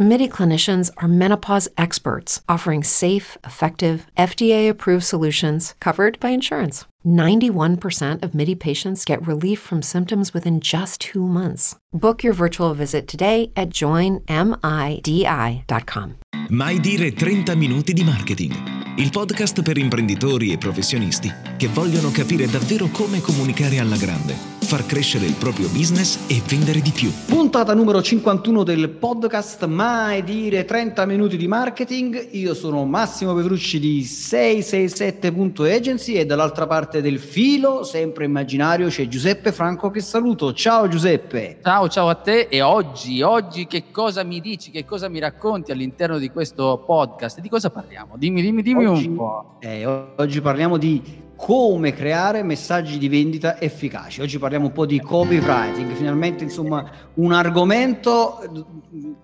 MIDI clinicians are menopause experts offering safe, effective, FDA-approved solutions covered by insurance. 91% of MIDI patients get relief from symptoms within just 2 months. Book your virtual visit today at joinmidi.com. Mai dire 30 minuti di marketing. Il podcast per imprenditori e professionisti che vogliono capire davvero come comunicare alla grande, far crescere il proprio business e vendere di più. Puntata numero 51 del podcast Mai dire 30 minuti di marketing. Io sono Massimo Petrucci di 667.agency e dall'altra parte del filo, sempre immaginario, c'è Giuseppe Franco, che saluto. Ciao Giuseppe. Ciao a te. E oggi che cosa mi dici, che cosa mi racconti all'interno di questo podcast? Di cosa parliamo? Dimmi oggi, un po'. Oggi parliamo di come creare messaggi di vendita efficaci. Oggi parliamo un po' di copywriting, finalmente, insomma, un argomento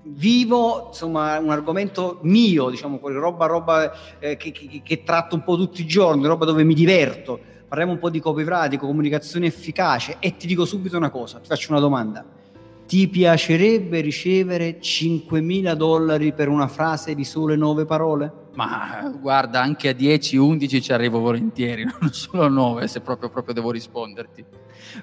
vivo, insomma, un argomento mio, diciamo, roba che tratto un po' tutti i giorni, roba dove mi diverto. Parliamo un po' di copywriting, comunicazione efficace, e ti dico subito una cosa, ti faccio una domanda. Ti piacerebbe ricevere $5.000 per una frase di sole 9 parole? Ma guarda, anche a 10, 11 ci arrivo volentieri, non solo a 9, se proprio devo risponderti.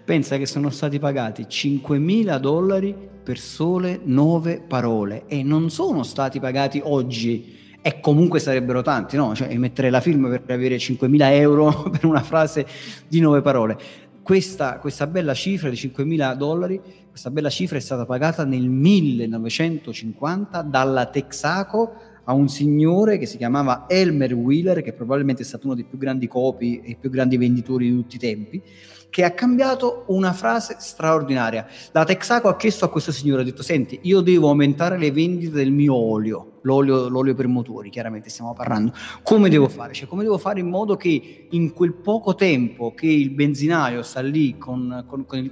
Pensa che sono stati pagati $5.000 per sole 9 parole e non sono stati pagati oggi, e comunque sarebbero tanti, no? Cioè, mettere la firma per avere €5.000 per una frase di 9 parole. Questa bella cifra di $5.000, questa bella cifra è stata pagata nel 1950 dalla Texaco a un signore che si chiamava Elmer Wheeler, che probabilmente è stato uno dei più grandi copy e più grandi venditori di tutti i tempi, che ha cambiato una frase straordinaria. La Texaco ha chiesto a questo signore, ha detto: senti, io devo aumentare le vendite del mio olio, l'olio per motori, chiaramente stiamo parlando. Come devo fare? Cioè, come devo fare in modo che in quel poco tempo che il benzinaio sta lì con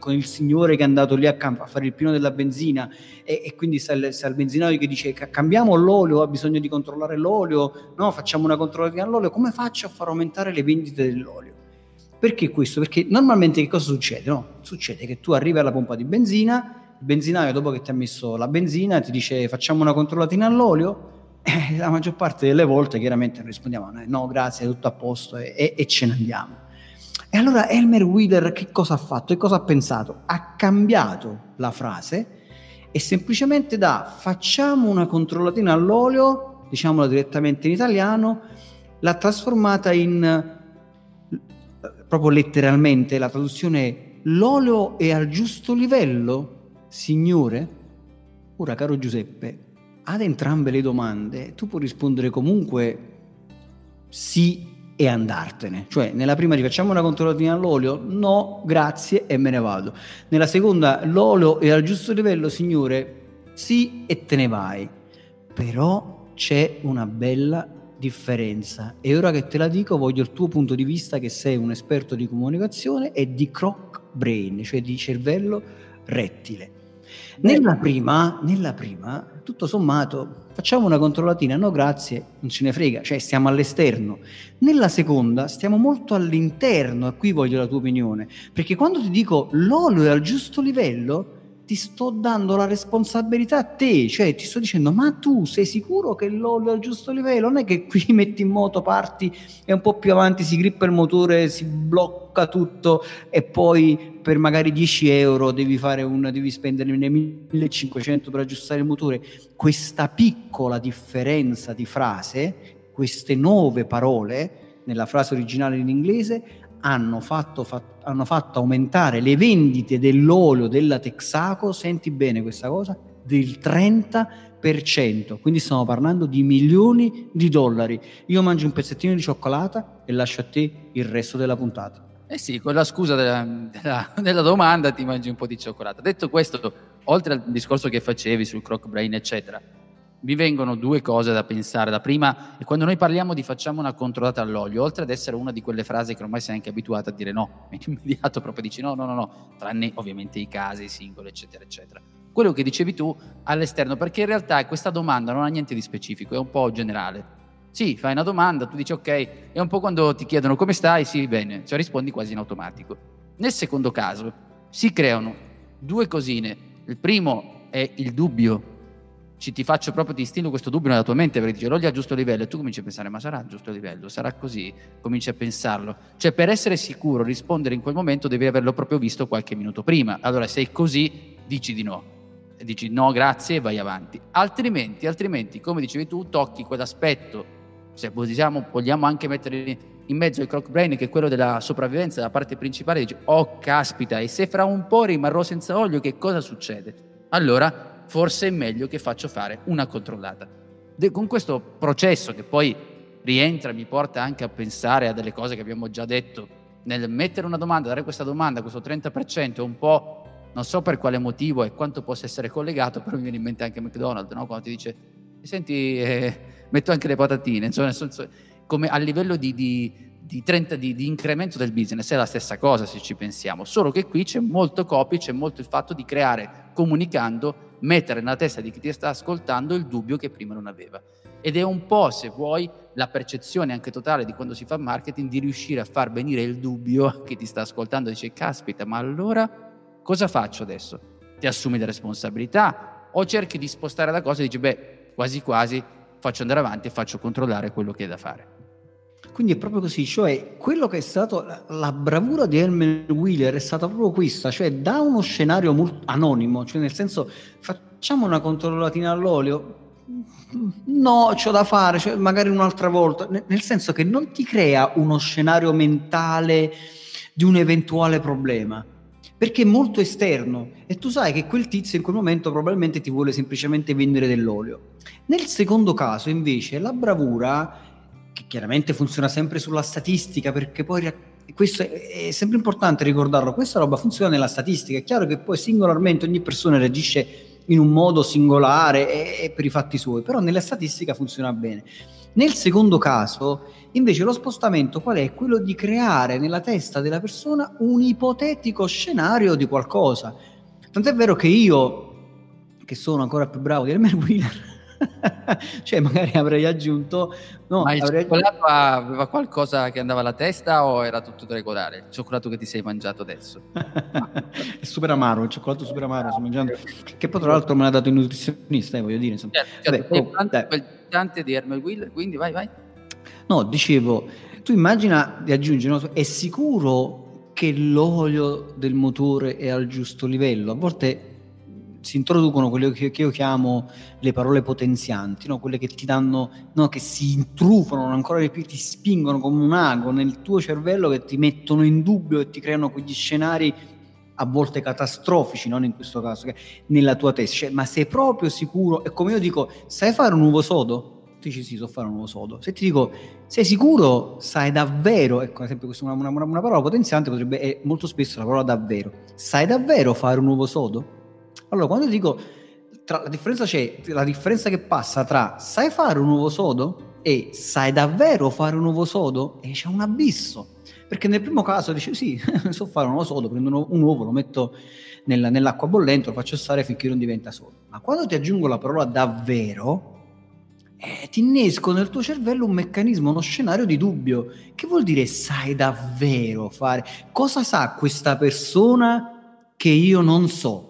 il signore che è andato lì accanto a fare il pieno della benzina, e quindi sta il benzinaio che dice: cambiamo l'olio, ha bisogno di controllare l'olio, no, facciamo una controllatina all'olio, come faccio a far aumentare le vendite dell'olio? Perché questo? Perché normalmente che cosa succede? No? Succede che tu arrivi alla pompa di benzina, il benzinaio, dopo che ti ha messo la benzina, ti dice: facciamo una controllatina all'olio, e la maggior parte delle volte chiaramente rispondiamo: no grazie, è tutto a posto, e ce ne andiamo. E allora Elmer Wheeler che cosa ha fatto? Che cosa ha pensato? Ha cambiato la frase e semplicemente da facciamo una controllatina all'olio, diciamola direttamente in italiano, l'ha trasformata in, proprio letteralmente, la traduzione è: l'olio è al giusto livello, signore? Ora, caro Giuseppe, ad entrambe le domande tu puoi rispondere comunque sì e andartene. Cioè, nella prima ti facciamo una controllatina all'olio? No, grazie, e me ne vado. Nella seconda, l'olio è al giusto livello, signore? Sì, e te ne vai. Però c'è una bella differenza, e ora che te la dico voglio il tuo punto di vista, che sei un esperto di comunicazione e di croc brain, cioè di cervello rettile. Nella prima tutto sommato facciamo una controllatina, no grazie, non ce ne frega, cioè stiamo all'esterno. Nella seconda stiamo molto all'interno, e qui voglio la tua opinione, perché quando ti dico l'olio è al giusto livello ti sto dando la responsabilità a te, cioè ti sto dicendo: ma tu sei sicuro che l'olio è al giusto livello? Non è che qui metti in moto, parti e un po' più avanti si grippa il motore, si blocca tutto, e poi per magari €10 devi spendere $1.500 per aggiustare il motore. Questa piccola differenza di frase, queste 9 parole nella frase originale in inglese, hanno fatto aumentare le vendite dell'olio della Texaco, senti bene questa cosa, del 30%. Quindi stiamo parlando di milioni di dollari. Io mangio un pezzettino di cioccolata e lascio a te il resto della puntata. Eh sì, con la scusa della domanda ti mangi un po' di cioccolata. Detto questo, oltre al discorso che facevi sul croc brain eccetera, mi vengono due cose da pensare. La prima è quando noi parliamo di facciamo una controllata all'olio, oltre ad essere una di quelle frasi che ormai sei anche abituato a dire no, in immediato proprio dici no, tranne ovviamente i casi singoli eccetera eccetera. quello che dicevi tu all'esterno, perché in realtà questa domanda non ha niente di specifico, è un po' generale. Sì, fai una domanda, tu dici ok, è un po' quando ti chiedono come stai, sì, bene, cioè rispondi quasi in automatico. Nel secondo caso si creano due cosine. Il primo è il dubbio, ti faccio proprio, ti istillo questo dubbio nella tua mente, perché dici l'olio a giusto livello, e tu cominci a pensare ma sarà a giusto livello, sarà così, cominci a pensarlo, cioè per essere sicuro rispondere in quel momento devi averlo proprio visto qualche minuto prima. Allora se è così dici di no, e dici no grazie e vai avanti, altrimenti come dicevi tu tocchi quell'aspetto, se possiamo, vogliamo anche mettere in mezzo il croc brain, che è quello della sopravvivenza, la parte principale, dici oh caspita, e se fra un po' rimarrò senza olio che cosa succede? Allora forse è meglio che faccio fare una controllata. Con questo processo che poi rientra, mi porta anche a pensare a delle cose che abbiamo già detto, nel mettere una domanda, dare questa domanda, questo 30% un po', non so per quale motivo e quanto possa essere collegato, però mi viene in mente anche McDonald's, no? Quando ti dice, senti, metto anche le patatine, insomma, nel senso, come a livello di incremento del business è la stessa cosa se ci pensiamo, solo che qui c'è molto copy, c'è molto il fatto di creare, comunicando, mettere nella testa di chi ti sta ascoltando il dubbio che prima non aveva, ed è un po', se vuoi, la percezione anche totale di quando si fa marketing, di riuscire a far venire il dubbio che ti sta ascoltando, dice caspita, ma allora cosa faccio adesso? Ti assumi la responsabilità o cerchi di spostare la cosa e dici beh, quasi quasi faccio andare avanti e faccio controllare quello che è da fare. Quindi è proprio così, cioè quello che è stato la bravura di Elmer Wheeler è stata proprio questa, cioè da uno scenario anonimo, cioè nel senso facciamo una controllatina all'olio, no c'ho da fare, cioè, magari un'altra volta, nel senso che non ti crea uno scenario mentale di un eventuale problema, perché è molto esterno e tu sai che quel tizio in quel momento probabilmente ti vuole semplicemente vendere dell'olio. Nel secondo caso invece la bravura, che chiaramente funziona sempre sulla statistica, perché poi questo è sempre importante ricordarlo, questa roba funziona nella statistica, è chiaro che poi singolarmente ogni persona reagisce in un modo singolare e per i fatti suoi, però nella statistica funziona bene. Nel secondo caso invece lo spostamento qual è? Quello di creare nella testa della persona un ipotetico scenario di qualcosa, tant'è vero che io, che sono ancora più bravo di Elmer Wheeler, cioè magari avrei aggiunto cioccolato aveva qualcosa che andava alla testa o era tutto regolare? Il cioccolato che ti sei mangiato adesso è super amaro, il cioccolato super amaro sto mangiando, che poi tra l'altro me l'ha dato il nutrizionista, voglio dire, insomma. Certo, di Elmer Wheeler, quindi vai. No, dicevo, tu immagina di aggiungere, no? È sicuro che l'olio del motore è al giusto livello? A volte si introducono quelle che io chiamo le parole potenzianti, no? Quelle che ti danno, no? Che si intrufano ancora di più, ti spingono come un ago nel tuo cervello, che ti mettono in dubbio e ti creano quegli scenari a volte catastrofici, non in questo caso, nella tua testa, cioè, ma sei proprio sicuro? E come io dico, sai fare un uovo sodo? Tu dici sì, so fare un uovo sodo. Se ti dico sei sicuro, sai davvero, ecco, ad esempio questa è una parola potenziante, potrebbe, è molto spesso la parola davvero, sai davvero fare un uovo sodo? Allora, quando dico, la differenza che passa tra sai fare un uovo sodo e sai davvero fare un uovo sodo, e c'è un abisso. Perché nel primo caso dice sì, so fare un uovo sodo, prendo un uovo, lo metto nell'acqua bollente, lo faccio stare finché non diventa sodo. Ma quando ti aggiungo la parola davvero, ti innesco nel tuo cervello un meccanismo, uno scenario di dubbio. Che vuol dire sai davvero fare? Cosa sa questa persona che io non so?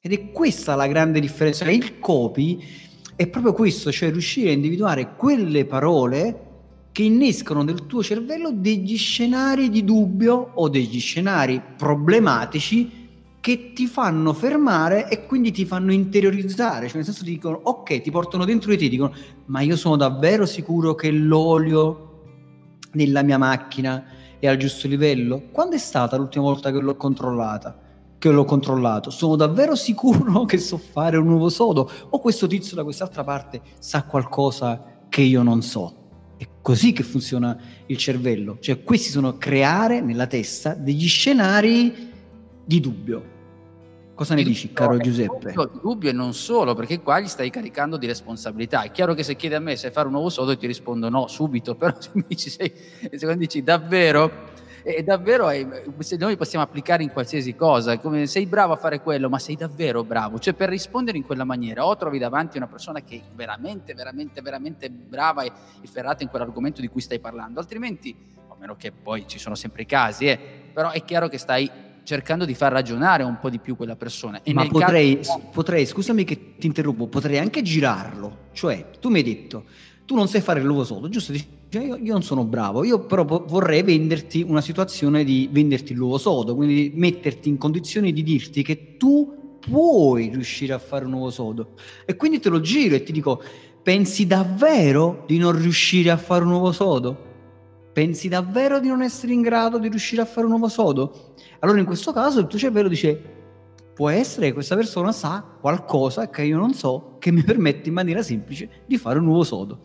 Ed è questa la grande differenza, cioè il copy è proprio questo, cioè riuscire a individuare quelle parole che innescano nel tuo cervello degli scenari di dubbio o degli scenari problematici che ti fanno fermare e quindi ti fanno interiorizzare, cioè nel senso ti dicono ok, ti portano dentro di te, dicono ma io sono davvero sicuro che l'olio nella mia macchina è al giusto livello? Quando è stata l'ultima volta che l'ho controllata? Che l'ho controllato, sono davvero sicuro che so fare un uovo sodo, o questo tizio da quest'altra parte sa qualcosa che io non so? È così che funziona il cervello, cioè questi sono creare nella testa degli scenari di dubbio. Cosa ne dici, caro Giuseppe? Dubbio, e non solo, perché qua gli stai caricando di responsabilità. È chiaro che se chiedi a me se fare un uovo sodo ti rispondo no subito, però se mi dici davvero E davvero se noi possiamo applicare in qualsiasi cosa, come sei bravo a fare quello, ma sei davvero bravo? Cioè, per rispondere in quella maniera o trovi davanti una persona che è veramente brava e ferrata in quell'argomento di cui stai parlando, altrimenti, a meno che poi ci sono sempre i casi, però è chiaro che stai cercando di far ragionare un po' di più quella persona. E ma potrei, scusami che ti interrompo, potrei anche girarlo, cioè tu mi hai detto tu non sai fare l'uovo sodo, giusto? Cioè, io non sono bravo, io però vorrei venderti una situazione di venderti l'uovo sodo, quindi metterti in condizioni di dirti che tu puoi riuscire a fare un uovo sodo, e quindi te lo giro e ti dico: pensi davvero di non riuscire a fare un uovo sodo? Pensi davvero di non essere in grado di riuscire a fare un uovo sodo? Allora in questo caso il tuo cervello dice: può essere che questa persona sa qualcosa che io non so, che mi permette in maniera semplice di fare un uovo sodo.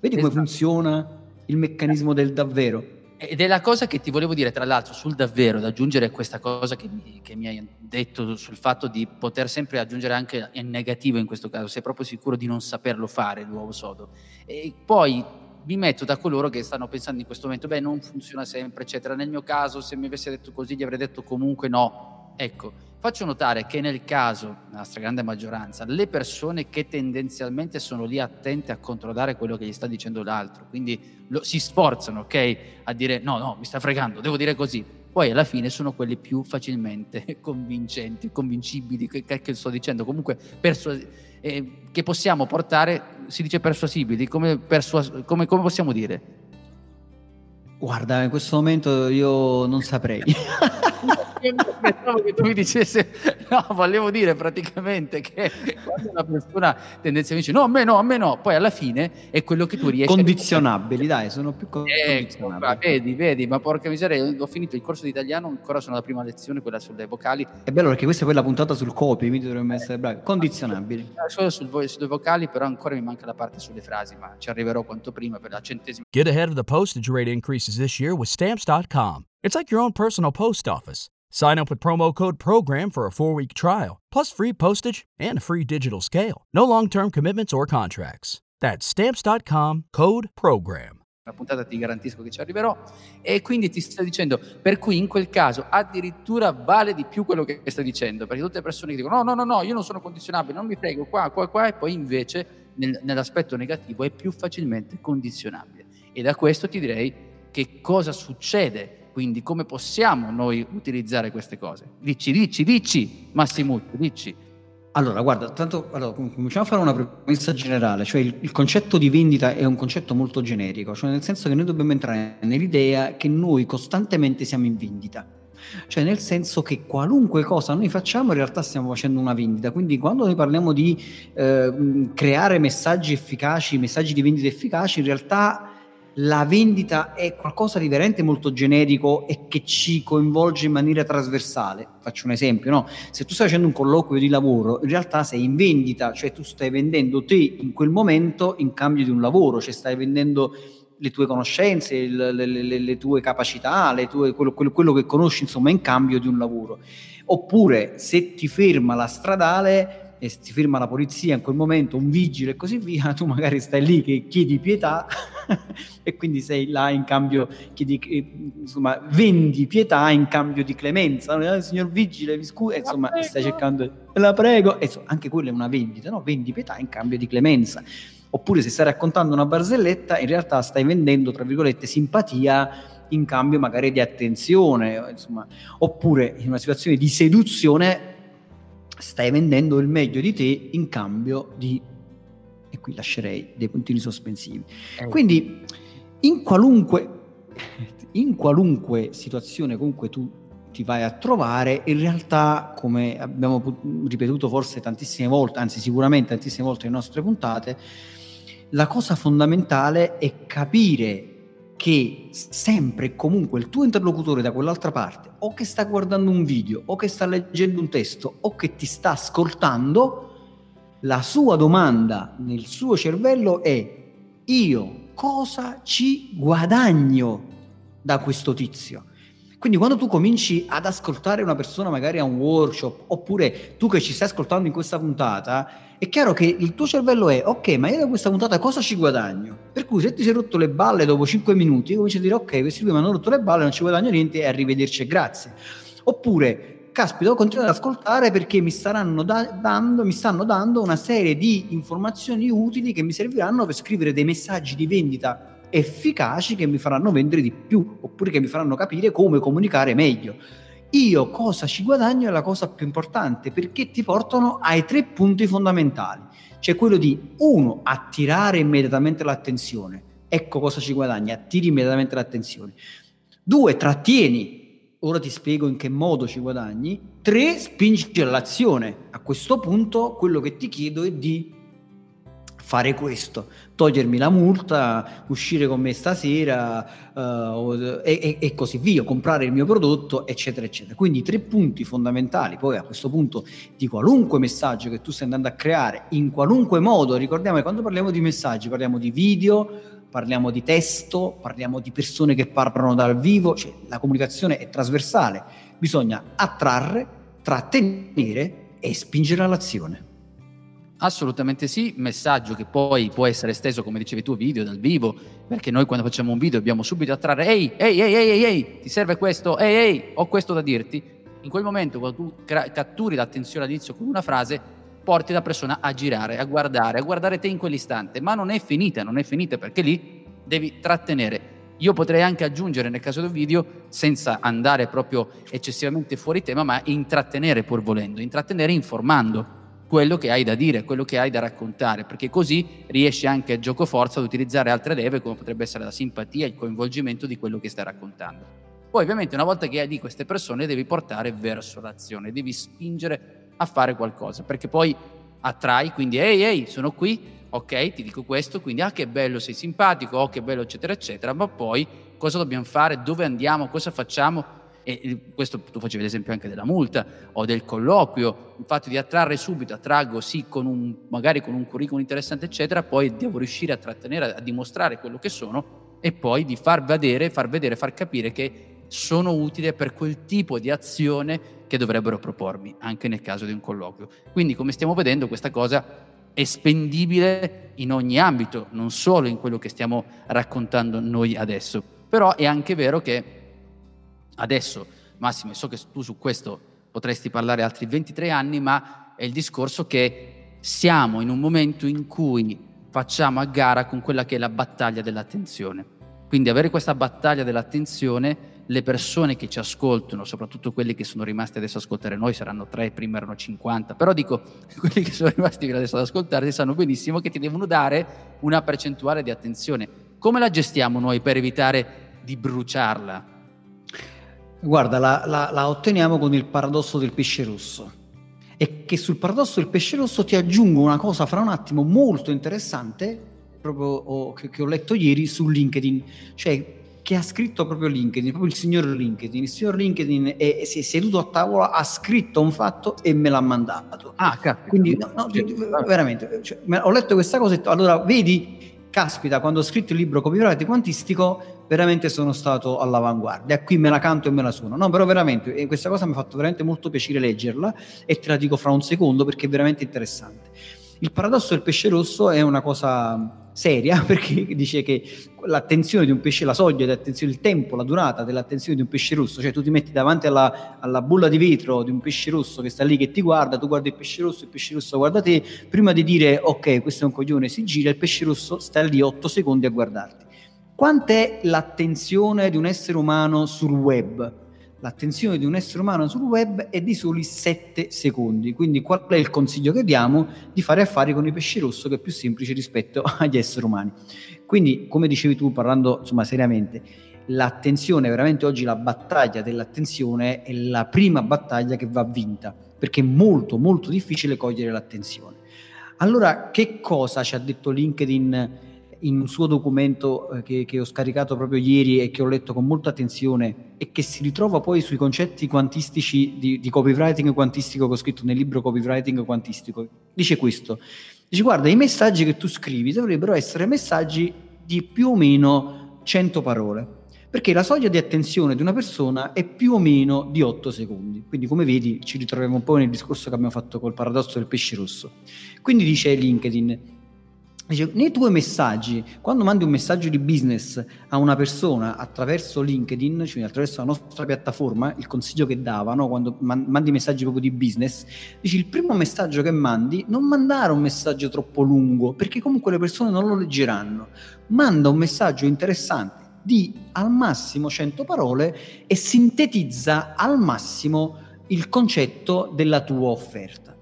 Vedi come funziona il meccanismo del davvero? Ed è la cosa che ti volevo dire, tra l'altro, sul davvero, da aggiungere questa cosa che mi hai detto sul fatto di poter sempre aggiungere anche il negativo in questo caso, sei proprio sicuro di non saperlo fare l'uovo sodo. E poi mi metto da coloro che stanno pensando in questo momento: beh, non funziona sempre, eccetera. Nel mio caso, se mi avessi detto così, gli avrei detto comunque no. Ecco, faccio notare che nel caso, nella stragrande maggioranza, le persone che tendenzialmente sono lì attente a controllare quello che gli sta dicendo l'altro, quindi si sforzano, ok, a dire no, mi sta fregando, devo dire così, poi alla fine sono quelli più facilmente convincenti, convincibili, che sto dicendo, comunque che possiamo portare, si dice persuasibili, come possiamo dire? Guarda, in questo momento io non saprei. Pensavo che tu mi dicesse, no, volevo dire praticamente che quando una persona tendenzialmente dice no, poi alla fine è quello che tu riesci condizionabili, dai, sono più condizionabili. Vedi, ma porca miseria, ho finito il corso di italiano, ancora sono alla prima lezione, quella sulle vocali. È bello perché questa è poi la puntata sul copy, quindi dovremmo essere bravi. Condizionabili. Solo sulle vocali, però ancora mi manca la parte sulle frasi, ma ci arriverò quanto prima per la centesima. Get ahead of the postage rate increases this year with stamps.com. It's like your own personal post office. Sign up with promo code PROGRAM for a 4-week trial, plus free postage and a free digital scale. No long-term commitments or contracts. That's stamps.com, code PROGRAM. La puntata ti garantisco che ci arriverò, e quindi ti sta dicendo, per cui in quel caso addirittura vale di più quello che sta dicendo, perché tutte le persone che dicono no, io non sono condizionabile, non mi prego, qua, e poi invece nell'aspetto negativo è più facilmente condizionabile. E da questo ti direi che cosa succede. Quindi come possiamo noi utilizzare queste cose? Dici, Massimo, dici. Allora, guarda, tanto, cominciamo a fare una premessa generale, cioè il concetto di vendita è un concetto molto generico, cioè nel senso che noi dobbiamo entrare nell'idea che noi costantemente siamo in vendita, cioè nel senso che qualunque cosa noi facciamo in realtà stiamo facendo una vendita, quindi quando noi parliamo di creare messaggi efficaci, messaggi di vendita efficaci, in realtà la vendita è qualcosa di veramente molto generico e che ci coinvolge in maniera trasversale. Faccio un esempio, no? Se tu stai facendo un colloquio di lavoro, in realtà sei in vendita, cioè tu stai vendendo te in quel momento in cambio di un lavoro, cioè stai vendendo le tue conoscenze, le tue capacità, le tue, quello che conosci, insomma, in cambio di un lavoro. Oppure se ti ferma la stradale e si ferma la polizia in quel momento, un vigile e così via, tu magari stai lì che chiedi pietà e quindi sei là in cambio, insomma, vendi pietà in cambio di clemenza. Signor vigile, mi scusi, insomma, stai cercando, la prego, anche quella è una vendita, no? Vendi pietà in cambio di clemenza. Oppure se stai raccontando una barzelletta, in realtà stai vendendo, tra virgolette, simpatia in cambio magari di attenzione, insomma. Oppure in una situazione di seduzione stai vendendo il meglio di te in cambio di, e qui lascerei dei puntini sospensivi. Quindi in qualunque situazione comunque tu ti vai a trovare, in realtà, come abbiamo ripetuto forse tantissime volte, anzi sicuramente tantissime volte nelle nostre puntate, la cosa fondamentale è capire che sempre e comunque il tuo interlocutore da quell'altra parte, o che sta guardando un video, o che sta leggendo un testo, o che ti sta ascoltando, la sua domanda nel suo cervello è: io cosa ci guadagno da questo tizio? Quindi quando tu cominci ad ascoltare una persona magari a un workshop, oppure tu che ci stai ascoltando in questa puntata, è chiaro che il tuo cervello è ok, ma io da questa puntata cosa ci guadagno? Per cui se ti sei rotto le balle dopo 5 minuti cominci a dire ok, questi due mi hanno rotto le balle, non ci guadagno niente, e arrivederci e grazie. Oppure caspita, devo continuare ad ascoltare perché mi stanno dando una serie di informazioni utili che mi serviranno per scrivere dei messaggi di vendita efficaci che mi faranno vendere di più, oppure che mi faranno capire come comunicare meglio. Io cosa ci guadagno è la cosa più importante, perché ti portano ai 3 punti fondamentali, cioè quello di 1, attirare immediatamente l'attenzione. Ecco cosa ci guadagni, attiri immediatamente l'attenzione. 2, trattieni. Ora ti spiego in che modo ci guadagni. 3, spingi all'azione. A questo punto quello che ti chiedo è di fare questo, togliermi la multa, uscire con me stasera e così via, comprare il mio prodotto, eccetera eccetera. Quindi 3 punti fondamentali. Poi a questo punto di qualunque messaggio che tu stai andando a creare, in qualunque modo, ricordiamo che quando parliamo di messaggi parliamo di video, parliamo di testo, parliamo di persone che parlano dal vivo, cioè la comunicazione è trasversale, bisogna attrarre, trattenere e spingere all'azione. Assolutamente sì, messaggio che poi può essere esteso, come dicevi tu, video dal vivo, perché noi quando facciamo un video dobbiamo subito attrarre, ehi, ti serve questo, ehi, ho questo da dirti. In quel momento quando tu catturi l'attenzione all'inizio con una frase, porti la persona a girare, a guardare te in quell'istante, ma non è finita, perché lì devi trattenere. Io potrei anche aggiungere, nel caso del video, senza andare proprio eccessivamente fuori tema, ma intrattenere pur volendo, informando quello che hai da dire, quello che hai da raccontare, perché così riesci anche a gioco forza ad utilizzare altre leve, come potrebbe essere la simpatia, il coinvolgimento di quello che stai raccontando. Poi ovviamente una volta che hai di queste persone devi portare verso l'azione, devi spingere a fare qualcosa, perché poi attrai, quindi ehi, sono qui, ok, ti dico questo, quindi che bello, sei simpatico, che bello, eccetera eccetera, ma poi cosa dobbiamo fare, dove andiamo, cosa facciamo? E questo tu facevi l'esempio anche della multa o del colloquio, il fatto di attrarre subito, attraggo sì con un curriculum interessante eccetera, poi devo riuscire a trattenere, a dimostrare quello che sono e poi di far capire che sono utile per quel tipo di azione che dovrebbero propormi, anche nel caso di un colloquio. Quindi, come stiamo vedendo, questa cosa è spendibile in ogni ambito, non solo in quello che stiamo raccontando noi adesso. Però è anche vero che adesso, Massimo, so che tu su questo potresti parlare altri 23 anni, ma è il discorso che siamo in un momento in cui facciamo a gara con quella che è la battaglia dell'attenzione. Quindi avere questa battaglia dell'attenzione, le persone che ci ascoltano, soprattutto quelli che sono rimasti adesso ad ascoltare noi, saranno 3, prima erano 50, però dico, quelli che sono rimasti adesso ad ascoltare sanno benissimo che ti devono dare una percentuale di attenzione. Come la gestiamo noi per evitare di bruciarla? Guarda, la otteniamo con il paradosso del pesce rosso. E che sul paradosso del pesce rosso ti aggiungo una cosa fra un attimo molto interessante, proprio che ho letto ieri su LinkedIn, cioè che ha scritto proprio LinkedIn, proprio il signor LinkedIn. Il signor LinkedIn si è seduto a tavola, ha scritto un fatto e me l'ha mandato. Quindi veramente, cioè, ho letto questa cosa e allora vedi, caspita, quando ho scritto il libro Copywriting Quantistico veramente sono stato all'avanguardia, qui me la canto e me la suono. No, però veramente questa cosa mi ha fatto veramente molto piacere leggerla e te la dico fra un secondo perché è veramente interessante. Il paradosso del pesce rosso è una cosa seria, perché dice che l'attenzione di un pesce, la soglia di attenzione, il tempo, la durata dell'attenzione di un pesce rosso, cioè tu ti metti davanti alla bolla di vetro di un pesce rosso che sta lì che ti guarda, tu guardi il pesce rosso guarda te, prima di dire ok questo è un coglione, si gira, il pesce rosso sta lì 8 secondi a guardarti. Quant'è l'attenzione di un essere umano sul web? L'attenzione di un essere umano sul web è di soli 7 secondi, quindi qual è il consiglio che diamo? Di fare affari con i pesci rosso, che è più semplice rispetto agli esseri umani. Quindi, come dicevi tu, parlando insomma seriamente, l'attenzione, veramente oggi la battaglia dell'attenzione è la prima battaglia che va vinta, perché è molto molto difficile cogliere l'attenzione. Allora, che cosa ci ha detto LinkedIn in un suo documento che ho scaricato proprio ieri e che ho letto con molta attenzione e che si ritrova poi sui concetti quantistici di copywriting quantistico che ho scritto nel libro Copywriting Quantistico? Dice questo, dice guarda, i messaggi che tu scrivi dovrebbero essere messaggi di più o meno 100 parole, perché la soglia di attenzione di una persona è più o meno di 8 secondi. Quindi, come vedi, ci ritroviamo un po' nel discorso che abbiamo fatto col paradosso del pesce rosso. Quindi dice LinkedIn, dice, nei tuoi messaggi, quando mandi un messaggio di business a una persona attraverso LinkedIn, cioè attraverso la nostra piattaforma, il consiglio che dava, no? Quando mandi messaggi proprio di business, dici, il primo messaggio che mandi, non mandare un messaggio troppo lungo, perché comunque le persone non lo leggeranno. Manda un messaggio interessante di al massimo 100 parole e sintetizza al massimo il concetto della tua offerta,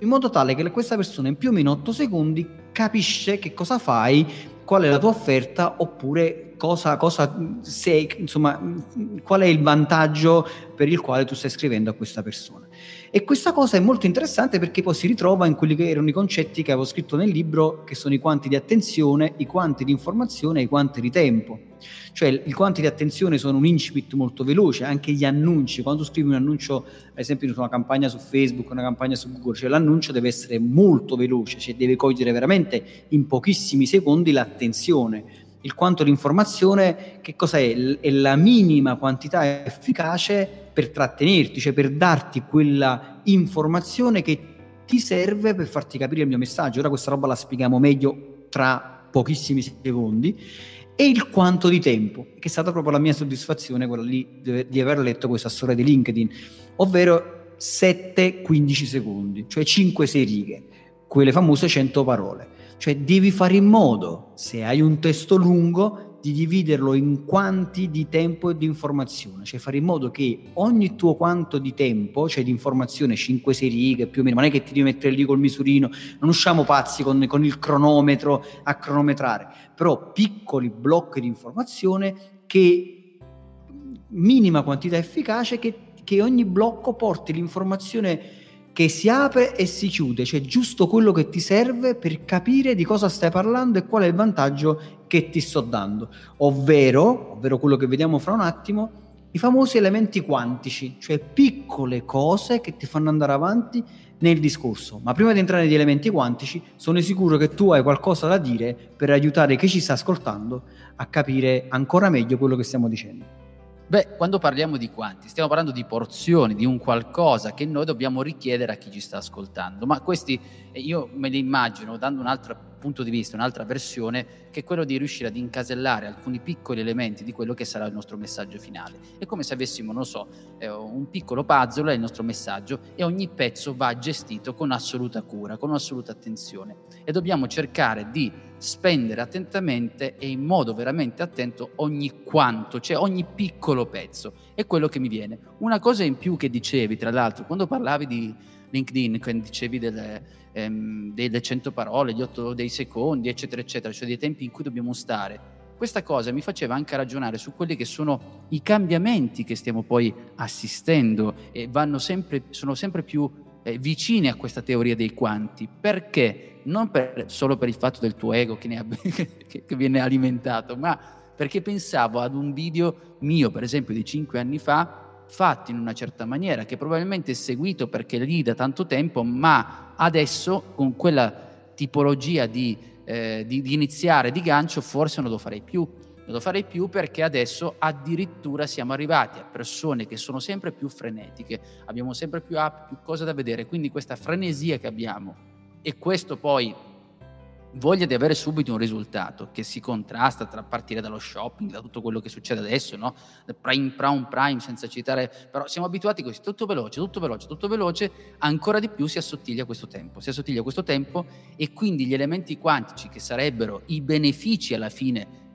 in modo tale che questa persona in più o meno 8 secondi capisce che cosa fai, qual è la tua offerta, oppure cosa sei, insomma, qual è il vantaggio per il quale tu stai scrivendo a questa persona. E questa cosa è molto interessante, perché poi si ritrova in quelli che erano i concetti che avevo scritto nel libro, che sono i quanti di attenzione, i quanti di informazione e i quanti di tempo. Cioè, i quanti di attenzione sono un incipit molto veloce, anche gli annunci. Quando scrivi un annuncio, ad esempio una campagna su Facebook, una campagna su Google, cioè l'annuncio deve essere molto veloce, cioè deve cogliere veramente in pochissimi secondi l'attenzione. Il quanto di informazione, che cosa è? È la minima quantità efficace per trattenerti, cioè per darti quella informazione che ti serve per farti capire il mio messaggio. Ora questa roba la spieghiamo meglio tra pochissimi secondi. E il quanto di tempo, che è stata proprio la mia soddisfazione, quella lì di aver letto questa storia di LinkedIn, ovvero 7-15 secondi, cioè 5-6 righe, quelle famose 100 parole. Cioè devi fare in modo, se hai un testo lungo, di dividerlo in quanti di tempo e di informazione, cioè fare in modo che ogni tuo quanto di tempo, cioè di informazione, 5-6 righe più o meno, non è che ti devi mettere lì col misurino, non usciamo pazzi con il cronometro a cronometrare, però piccoli blocchi di informazione, che minima quantità efficace, che ogni blocco porti l'informazione che si apre e si chiude, cioè giusto quello che ti serve per capire di cosa stai parlando e qual è il vantaggio che ti sto dando, ovvero quello che vediamo fra un attimo, i famosi elementi quantici, cioè piccole cose che ti fanno andare avanti nel discorso. Ma prima di entrare negli elementi quantici, sono sicuro che tu hai qualcosa da dire per aiutare chi ci sta ascoltando a capire ancora meglio quello che stiamo dicendo. Beh, quando parliamo di quanti, stiamo parlando di porzioni, di un qualcosa che noi dobbiamo richiedere a chi ci sta ascoltando. Ma questi, io me li immagino, dando un altro punto di vista, un'altra versione, che è quello di riuscire ad incasellare alcuni piccoli elementi di quello che sarà il nostro messaggio finale. È come se avessimo, non so, un piccolo puzzle è il nostro messaggio, e ogni pezzo va gestito con assoluta cura, con assoluta attenzione. E dobbiamo cercare di spendere attentamente e in modo veramente attento ogni quanto, cioè ogni piccolo pezzo. È quello che mi viene. Una cosa in più che dicevi, tra l'altro, quando parlavi di LinkedIn, quando dicevi delle 100 parole, gli 8 dei secondi, eccetera, eccetera, cioè dei tempi in cui dobbiamo stare, questa cosa mi faceva anche ragionare su quelli che sono i cambiamenti che stiamo poi assistendo e sono sempre più vicine a questa teoria dei quanti. Perché? Non solo per il fatto del tuo ego che viene alimentato, ma perché pensavo ad un video mio, per esempio, di 5 anni fa, fatto in una certa maniera, che probabilmente è seguito perché lì da tanto tempo, ma adesso con quella tipologia di iniziare, di gancio, forse non lo farei più. Non lo farei più perché adesso addirittura siamo arrivati a persone che sono sempre più frenetiche, abbiamo sempre più app, più cose da vedere, quindi questa frenesia che abbiamo e questo poi voglia di avere subito un risultato che si contrasta tra partire dallo shopping, da tutto quello che succede adesso, no? Prime, senza citare, però siamo abituati così, tutto veloce, ancora di più si assottiglia questo tempo e quindi gli elementi quantici che sarebbero i benefici alla fine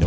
No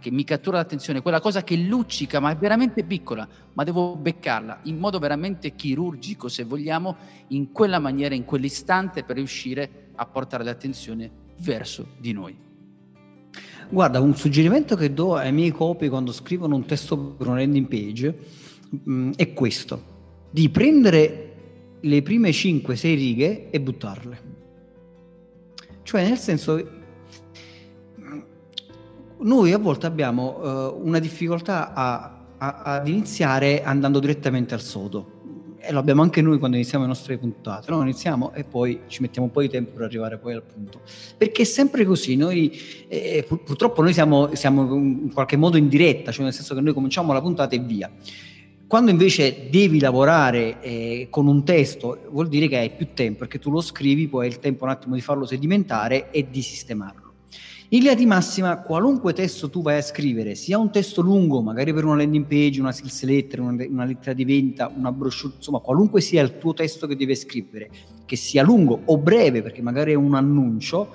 che mi cattura l'attenzione, quella cosa che luccica ma è veramente piccola, ma devo beccarla in modo veramente chirurgico, se vogliamo, in quella maniera, in quell'istante, per riuscire a portare l'attenzione verso di noi. Guarda, un suggerimento che do ai miei copy quando scrivono un testo per una landing page è questo: di prendere le prime 5-6 righe e buttarle. Cioè, nel senso, noi a volte abbiamo una difficoltà ad iniziare andando direttamente al sodo, e lo abbiamo anche noi quando iniziamo le nostre puntate, no? Iniziamo e poi ci mettiamo un po' di tempo per arrivare poi al punto, perché è sempre così. Noi purtroppo noi siamo in qualche modo in diretta, cioè nel senso che noi cominciamo la puntata e via. Quando invece devi lavorare con un testo, vuol dire che hai più tempo, perché tu lo scrivi, poi hai il tempo un attimo di farlo sedimentare e di sistemarlo. In linea di massima, qualunque testo tu vai a scrivere, sia un testo lungo, magari per una landing page, una sales letter, una lettera di venta, una brochure, insomma qualunque sia il tuo testo che devi scrivere, che sia lungo o breve, perché magari è un annuncio,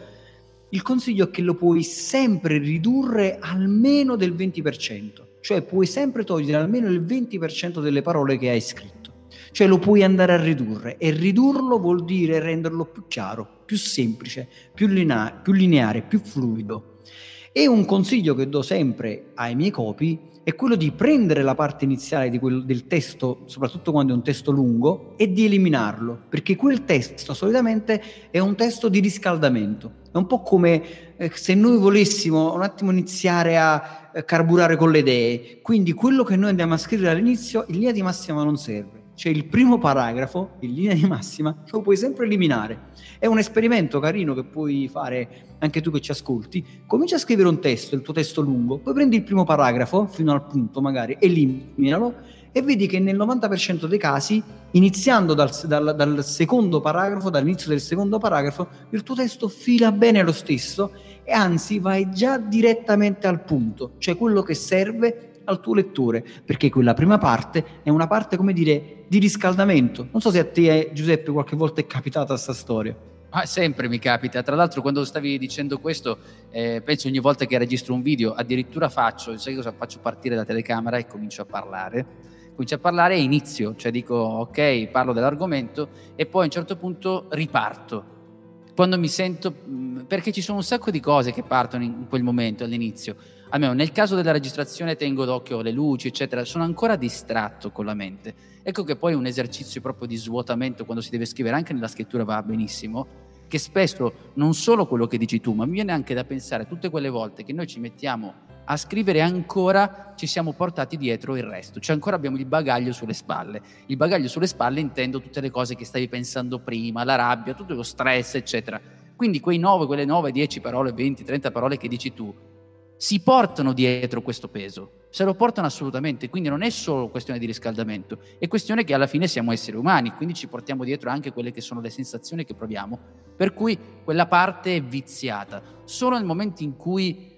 il consiglio è che lo puoi sempre ridurre almeno del 20%, cioè puoi sempre togliere almeno il 20% delle parole che hai scritto, cioè lo puoi andare a ridurre, e ridurlo vuol dire renderlo più chiaro, più semplice, più lineare, più fluido. E un consiglio che do sempre ai miei copy è quello di prendere la parte iniziale del testo, soprattutto quando è un testo lungo, e di eliminarlo, perché quel testo solitamente è un testo di riscaldamento. È un po' come se noi volessimo un attimo iniziare a carburare con le idee, quindi quello che noi andiamo a scrivere all'inizio in linea di massima non serve. Cioè il primo paragrafo, in linea di massima, lo puoi sempre eliminare. È un esperimento carino che puoi fare anche tu che ci ascolti. Comincia a scrivere un testo, il tuo testo lungo, poi prendi il primo paragrafo, fino al punto magari, eliminalo, e vedi che nel 90% dei casi, iniziando dal secondo paragrafo, dall'inizio del secondo paragrafo, il tuo testo fila bene lo stesso, e anzi vai già direttamente al punto, cioè quello che serve al tuo lettore, perché quella prima parte è una parte, come dire, di riscaldamento. Non so se a te, Giuseppe, qualche volta è capitata sta storia. Ah, sempre mi capita. Tra l'altro, quando stavi dicendo questo, penso ogni volta che registro un video, addirittura sai cosa faccio? Partire la telecamera e comincio a parlare e inizio, cioè dico ok, parlo dell'argomento, e poi a un certo punto riparto quando mi sento, perché ci sono un sacco di cose che partono in quel momento all'inizio. Almeno nel caso della registrazione tengo d'occhio le luci, eccetera, sono ancora distratto con la mente. Ecco che poi un esercizio proprio di svuotamento, quando si deve scrivere, anche nella scrittura va benissimo, che spesso non solo quello che dici tu, ma mi viene anche da pensare tutte quelle volte che noi ci mettiamo a scrivere, ancora ci siamo portati dietro il resto, cioè ancora abbiamo il bagaglio sulle spalle. Il bagaglio sulle spalle intendo tutte le cose che stavi pensando prima, la rabbia, tutto lo stress, eccetera. Quindi quelle 9, 10 parole, 20, 30 parole che dici tu, si portano dietro questo peso, se lo portano assolutamente. Quindi non è solo questione di riscaldamento, è questione che alla fine siamo esseri umani, quindi ci portiamo dietro anche quelle che sono le sensazioni che proviamo, per cui quella parte è viziata. Solo nel momento in cui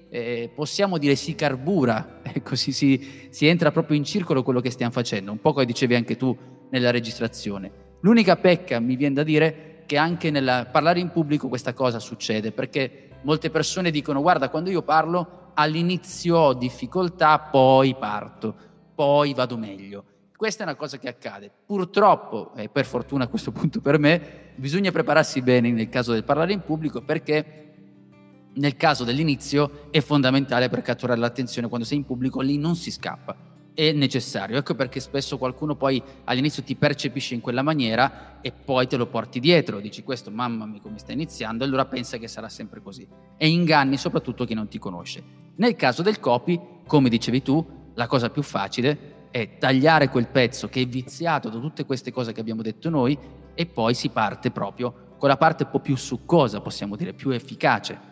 possiamo dire si carbura, ecco, si entra proprio in circolo quello che stiamo facendo, un po' come dicevi anche tu nella registrazione. L'unica pecca, mi viene da dire, che anche nel parlare in pubblico questa cosa succede, perché molte persone dicono guarda, quando io parlo all'inizio ho difficoltà, poi parto, poi vado meglio. Questa è una cosa che accade. Purtroppo, e per fortuna a questo punto per me, bisogna prepararsi bene nel caso del parlare in pubblico, perché nel caso dell'inizio è fondamentale per catturare l'attenzione. Quando sei in pubblico lì non si scappa, è necessario. Ecco perché spesso qualcuno poi all'inizio ti percepisce in quella maniera e poi te lo porti dietro, dici questo mamma mia come sta iniziando, e allora pensa che sarà sempre così, e inganni soprattutto chi non ti conosce. Nel caso del copy, come dicevi tu, la cosa più facile è tagliare quel pezzo che è viziato da tutte queste cose che abbiamo detto noi, e poi si parte proprio con la parte un po' più succosa, possiamo dire più efficace.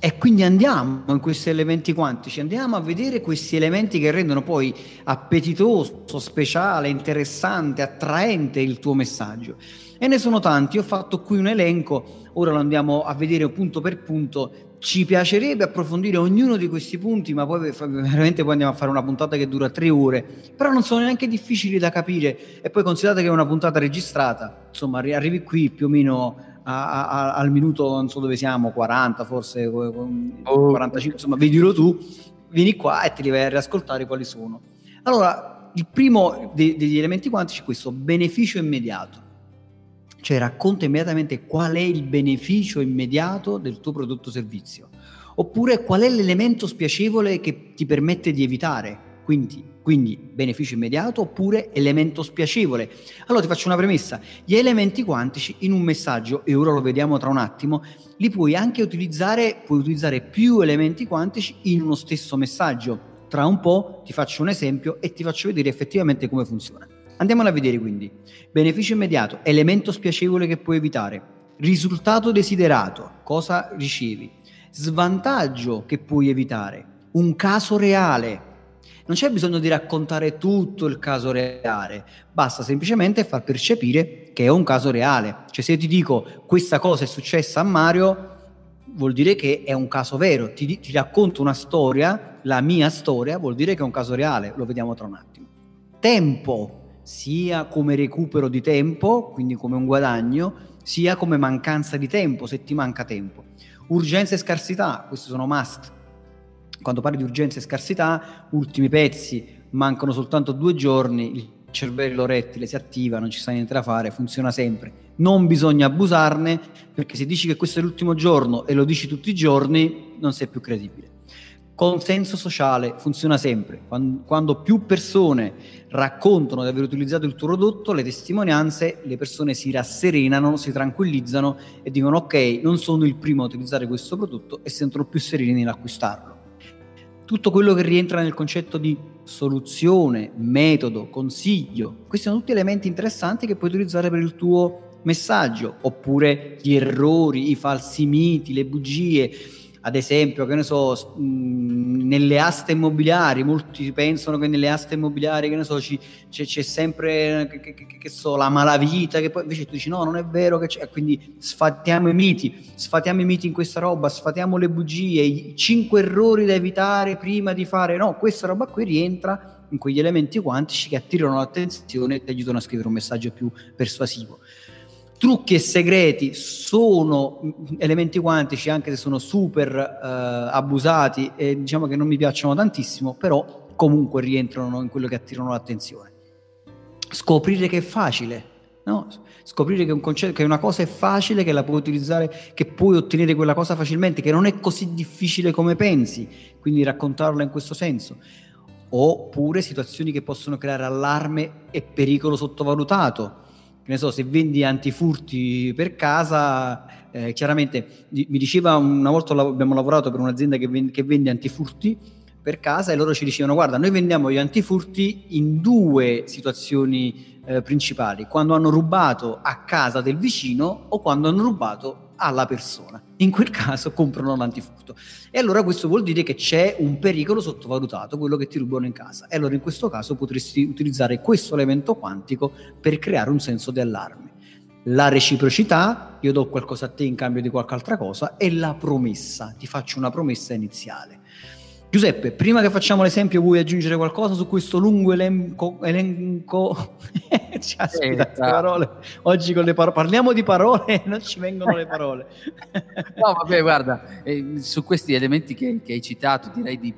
E quindi andiamo in questi elementi quantici, andiamo a vedere questi elementi che rendono poi appetitoso, speciale, interessante, attraente il tuo messaggio. E ne sono tanti, ho fatto qui un elenco, ora lo andiamo a vedere punto per punto. Ci piacerebbe approfondire ognuno di questi punti, ma poi veramente poi andiamo a fare una puntata che dura 3 ore, però non sono neanche difficili da capire. E poi considerate che è una puntata registrata, insomma arrivi qui più o meno al minuto, non so dove siamo, 40 forse, 45, insomma vedilo tu, vieni qua e te li vai a riascoltare quali sono. Allora, il primo degli elementi quantici è questo beneficio immediato, cioè racconta immediatamente qual è il beneficio immediato del tuo prodotto o servizio, oppure qual è l'elemento spiacevole che ti permette di evitare, quindi beneficio immediato oppure elemento spiacevole. Allora ti faccio una premessa: gli elementi quantici in un messaggio, e ora lo vediamo tra un attimo, li puoi anche utilizzare, puoi utilizzare più elementi quantici in uno stesso messaggio. Tra un po' ti faccio un esempio e ti faccio vedere effettivamente come funziona. Andiamola a vedere quindi: beneficio immediato, elemento spiacevole che puoi evitare, risultato desiderato, cosa ricevi, svantaggio che puoi evitare, un caso reale. Non c'è bisogno di raccontare tutto il caso reale, basta semplicemente far percepire che è un caso reale. Cioè, se ti dico questa cosa è successa a Mario, vuol dire che è un caso vero. Ti racconto una storia, la mia storia, vuol dire che è un caso reale. Lo vediamo tra un attimo. Tempo, sia come recupero di tempo, quindi come un guadagno, sia come mancanza di tempo, se ti manca tempo. Urgenza e scarsità, questi sono must. Quando parli di urgenza e scarsità, ultimi pezzi, mancano soltanto 2 giorni, il cervello rettile si attiva, non ci sta niente da fare, funziona sempre. Non bisogna abusarne, perché se dici che questo è l'ultimo giorno e lo dici tutti i giorni, non sei più credibile. Consenso sociale, funziona sempre. Quando più persone raccontano di aver utilizzato il tuo prodotto, le testimonianze, le persone si rasserenano, si tranquillizzano e dicono: ok, non sono il primo a utilizzare questo prodotto, e sentono più sereni nell'acquistarlo. Tutto quello che rientra nel concetto di soluzione, metodo, consiglio. Questi sono tutti elementi interessanti che puoi utilizzare per il tuo messaggio. Oppure gli errori, i falsi miti, le bugie. Ad esempio, che ne so, nelle aste immobiliari, molti pensano che nelle aste immobiliari, che ne so, c'è sempre, la malavita, che poi invece tu dici no, non è vero che c'è. Quindi sfatiamo i miti in questa roba, sfatiamo le bugie, i 5 errori da evitare prima di fare. No, questa roba qui rientra in quegli elementi quantici che attirano l'attenzione e ti aiutano a scrivere un messaggio più persuasivo. Trucchi e segreti sono elementi quantici, anche se sono super abusati e diciamo che non mi piacciono tantissimo, però comunque rientrano in quello che attirano l'attenzione. Scoprire che è facile, no? Scoprire che che una cosa è facile, che la puoi utilizzare, che puoi ottenere quella cosa facilmente, che non è così difficile come pensi, quindi raccontarla in questo senso. Oppure situazioni che possono creare allarme e pericolo sottovalutato. Che ne so, se vendi antifurti per casa, chiaramente mi diceva una volta, abbiamo lavorato per un'azienda che vende antifurti per casa, e loro ci dicevano: guarda, noi vendiamo gli antifurti in 2 situazioni principali, quando hanno rubato a casa del vicino o quando hanno rubato alla persona. In quel caso comprano l'antifurto. E allora questo vuol dire che c'è un pericolo sottovalutato, quello che ti rubano in casa. E allora in questo caso potresti utilizzare questo elemento quantico per creare un senso di allarme. La reciprocità, io do qualcosa a te in cambio di qualche altra cosa, e la promessa, ti faccio una promessa iniziale. Giuseppe, prima che facciamo l'esempio, vuoi aggiungere qualcosa su questo lungo elenco? Parole. Oggi con le parole, parliamo di parole, non ci vengono le parole. No, vabbè, guarda, su questi elementi che hai citato, direi di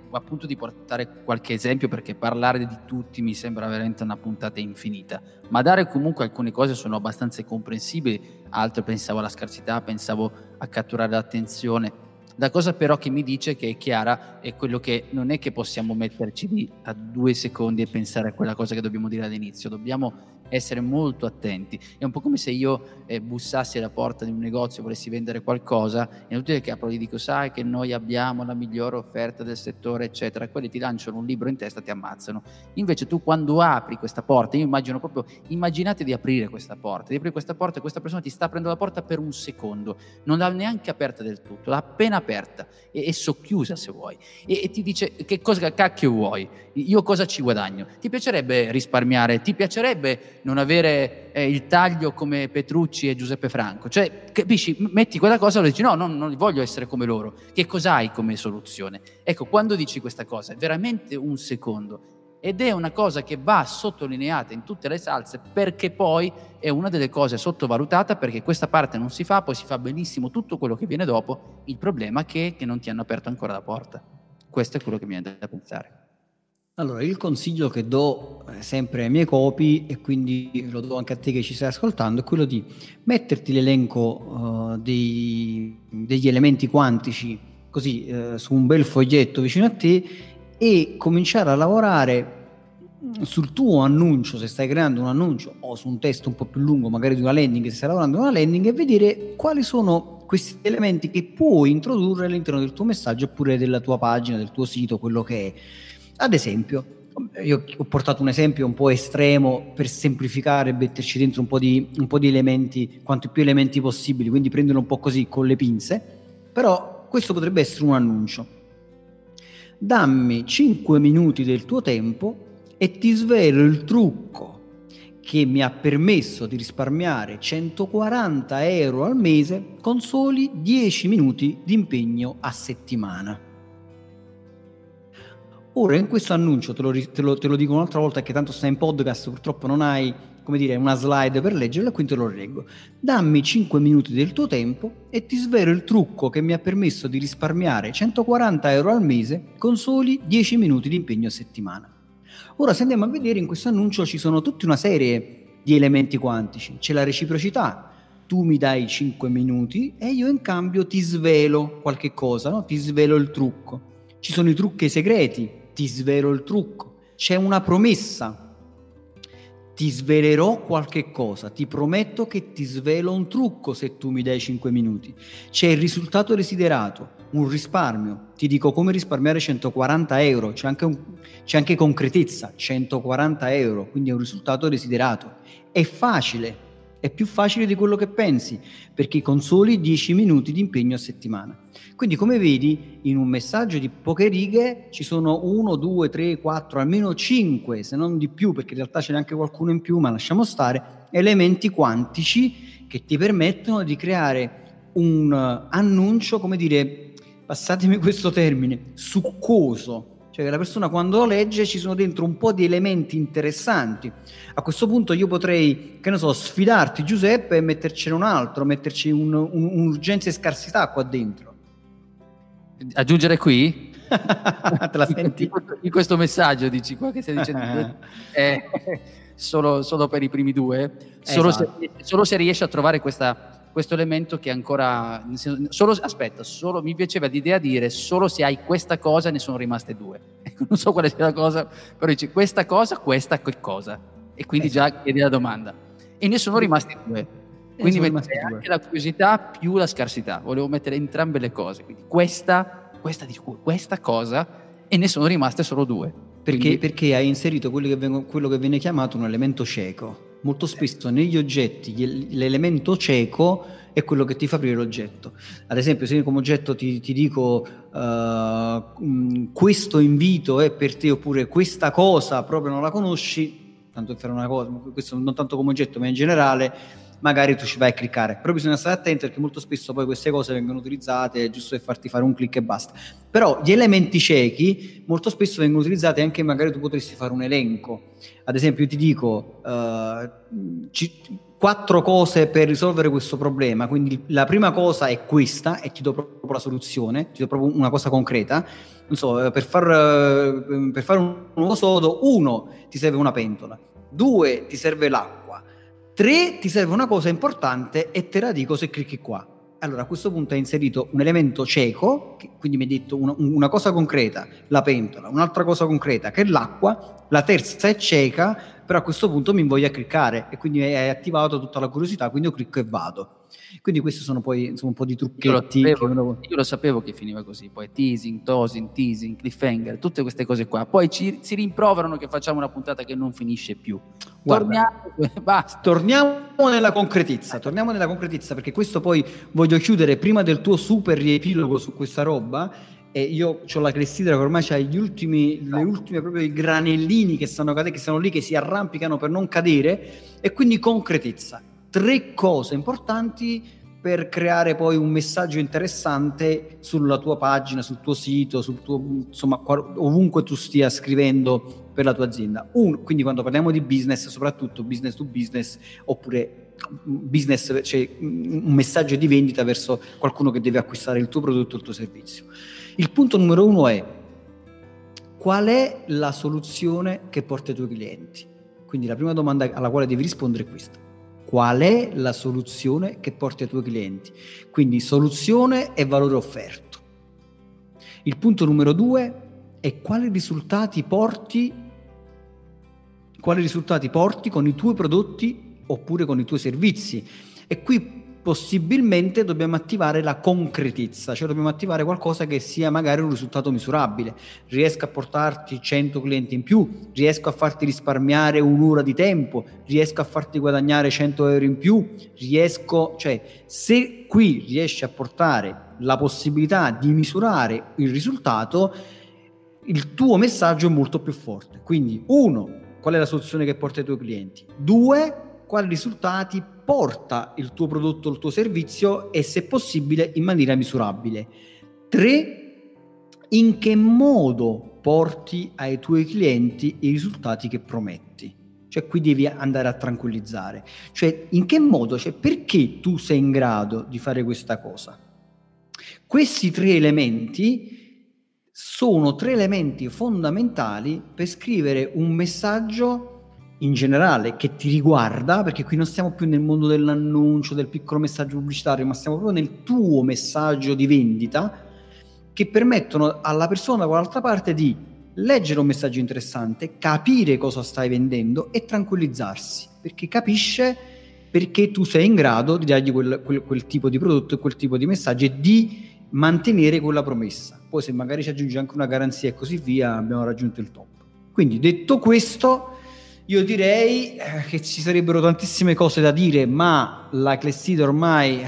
portare qualche esempio, perché parlare di tutti mi sembra veramente una puntata infinita, ma dare comunque alcune cose sono abbastanza comprensibili. Altro, pensavo alla scarsità, pensavo a catturare l'attenzione. La cosa però che mi dice che è chiara è quello che non è che possiamo metterci lì a 2 secondi e pensare a quella cosa che dobbiamo dire all'inizio, dobbiamo essere molto attenti. È un po' come se io bussassi alla porta di un negozio e volessi vendere qualcosa, è inutile che apro e gli dico sai che noi abbiamo la migliore offerta del settore eccetera, quelli ti lanciano un libro in testa e ti ammazzano. Invece tu quando apri questa porta, io immagino proprio, immaginate di aprire questa porta, e questa persona ti sta aprendo la porta per un secondo, non l'ha neanche aperta del tutto, l'ha appena aperta e socchiusa se vuoi, e ti dice che cosa cacchio vuoi, io cosa ci guadagno, ti piacerebbe risparmiare, ti piacerebbe non avere il taglio come Petrucci e Giuseppe Franco, cioè capisci, metti quella cosa e dici no, non voglio essere come loro, che cos'hai come soluzione? Ecco, quando dici questa cosa è veramente un secondo, ed è una cosa che va sottolineata in tutte le salse, perché poi è una delle cose sottovalutate, perché questa parte non si fa, poi si fa benissimo tutto quello che viene dopo, il problema è che non ti hanno aperto ancora la porta. Questo è quello che mi viene da pensare. Allora, il consiglio che do sempre ai miei copy, e quindi lo do anche a te che ci stai ascoltando, è quello di metterti l'elenco degli elementi quantici così su un bel foglietto vicino a te e cominciare a lavorare sul tuo annuncio, se stai creando un annuncio, o su un testo un po' più lungo, magari di una landing, se stai lavorando in una landing, e vedere quali sono questi elementi che puoi introdurre all'interno del tuo messaggio oppure della tua pagina, del tuo sito, quello che è. Ad esempio, io ho portato un esempio un po' estremo per semplificare e metterci dentro un po' di elementi, quanti più elementi possibili, quindi prendere un po' così con le pinze, però questo potrebbe essere un annuncio. Dammi 5 minuti del tuo tempo e ti svelo il trucco che mi ha permesso di risparmiare 140 euro al mese con soli 10 minuti di impegno a settimana. Ora in questo annuncio, te lo dico un'altra volta che tanto stai in podcast, purtroppo non hai, come dire, una slide per leggerla, quindi te lo leggo. Dammi 5 minuti del tuo tempo e ti svelo il trucco che mi ha permesso di risparmiare 140 euro al mese con soli 10 minuti di impegno a settimana. Ora se andiamo a vedere, in questo annuncio ci sono tutta una serie di elementi quantici, c'è la reciprocità, tu mi dai 5 minuti e io in cambio ti svelo qualche cosa, no? Ti svelo il trucco, ci sono i trucchi segreti, ti svelo il trucco, c'è una promessa, ti svelerò qualche cosa, ti prometto che ti svelo un trucco se tu mi dai 5 minuti, c'è il risultato desiderato, un risparmio, ti dico come risparmiare 140 euro, c'è anche concretezza, 140 euro, quindi è un risultato desiderato, è facile, è più facile di quello che pensi, perché con soli 10 minuti di impegno a settimana. Quindi come vedi, in un messaggio di poche righe ci sono 1, 2, 3, 4, almeno 5, se non di più, perché in realtà ce n'è anche qualcuno in più, ma lasciamo stare, elementi quantici che ti permettono di creare un annuncio, come dire, passatemi questo termine, succoso. Cioè che la persona quando lo legge ci sono dentro un po' di elementi interessanti. A questo punto io potrei, che ne so, sfidarti Giuseppe e mettercene un altro, metterci un'urgenza e scarsità qua dentro. Aggiungere qui? Te la senti? In questo messaggio dici qua che stai dicendo solo per i primi due, esatto. solo se riesci a trovare questo elemento che ancora mi piaceva l'idea di dire solo se hai questa cosa, ne sono rimaste due, non so quale sia la cosa, però dici questa cosa e quindi già chiedi la domanda e ne sono rimasti due, quindi anche la curiosità più la scarsità, volevo mettere entrambe le cose, quindi questa cosa e ne sono rimaste solo due perché hai inserito quello che viene chiamato un elemento cieco. Molto spesso negli oggetti l'elemento cieco è quello che ti fa aprire l'oggetto. Ad esempio, se io come oggetto ti dico questo invito è per te, oppure questa cosa proprio non la conosci, tanto per fare una cosa, questo non tanto come oggetto ma in generale, magari tu ci vai a cliccare. Però bisogna stare attenti, perché molto spesso poi queste cose vengono utilizzate giusto per farti fare un click e basta. Però gli elementi ciechi molto spesso vengono utilizzati anche, magari tu potresti fare un elenco. Ad esempio io ti dico 4 cose per risolvere questo problema, quindi la prima cosa è questa e ti do proprio la soluzione, ti do proprio una cosa concreta. Non so, per fare un uovo sodo, 1 ti serve una pentola, 2 ti serve l'acqua, 3 ti serve una cosa importante e te la dico se clicchi qua. Allora a questo punto hai inserito un elemento cieco, quindi mi hai detto una cosa concreta, la pentola, un'altra cosa concreta che è l'acqua, la terza è cieca però a questo punto mi invoglia a cliccare e quindi è attivata tutta la curiosità, quindi io clicco e vado. Quindi questi sono poi insomma, un po' di trucchetti. Io lo sapevo che finiva così, poi teasing, tossing, teasing, cliffhanger, tutte queste cose qua. Poi si rimproverano che facciamo una puntata che non finisce più. Guarda, torniamo, basta. Torniamo nella concretezza, perché questo poi voglio chiudere prima del tuo super riepilogo su questa roba. E io ho la clessidra che ormai c'ha le ultime proprio i granellini che sono lì, che si arrampicano per non cadere. E quindi concretezza. 3 cose importanti per creare poi un messaggio interessante sulla tua pagina, sul tuo sito, sul tuo, insomma, ovunque tu stia scrivendo per la tua azienda. Quindi quando parliamo di business, soprattutto business to business, oppure business, cioè un messaggio di vendita verso qualcuno che deve acquistare il tuo prodotto o il tuo servizio. Il punto numero 1 è: qual è la soluzione che porta i tuoi clienti? Quindi la prima domanda alla quale devi rispondere è questa. Qual è la soluzione che porti ai tuoi clienti? Quindi soluzione e valore offerto. Il punto numero 2 è quali risultati porti con i tuoi prodotti oppure con i tuoi servizi. E qui possibilmente dobbiamo attivare la concretezza, cioè dobbiamo attivare qualcosa che sia magari un risultato misurabile. Riesco a portarti 100 clienti in più, riesco a farti risparmiare un'ora di tempo, riesco a farti guadagnare 100 euro in più, se qui riesci a portare la possibilità di misurare il risultato, il tuo messaggio è molto più forte. Quindi 1, qual è la soluzione che porta ai tuoi clienti? 2, quali risultati porta il tuo prodotto o il tuo servizio e, se possibile, in maniera misurabile. 3, in che modo porti ai tuoi clienti i risultati che prometti. Cioè qui devi andare a tranquillizzare. Cioè in che modo, cioè perché tu sei in grado di fare questa cosa. Questi 3 elementi sono 3 elementi fondamentali per scrivere un messaggio in generale che ti riguarda, perché qui non stiamo più nel mondo dell'annuncio, del piccolo messaggio pubblicitario, ma stiamo proprio nel tuo messaggio di vendita, che permettono alla persona dall'altra parte di leggere un messaggio interessante, capire cosa stai vendendo e tranquillizzarsi, perché capisce perché tu sei in grado di dargli quel tipo di prodotto e quel tipo di messaggio e di mantenere quella promessa. Poi se magari ci aggiungi anche una garanzia e così via, abbiamo raggiunto il top. Quindi, detto questo, io direi che ci sarebbero tantissime cose da dire, ma la clessidra ormai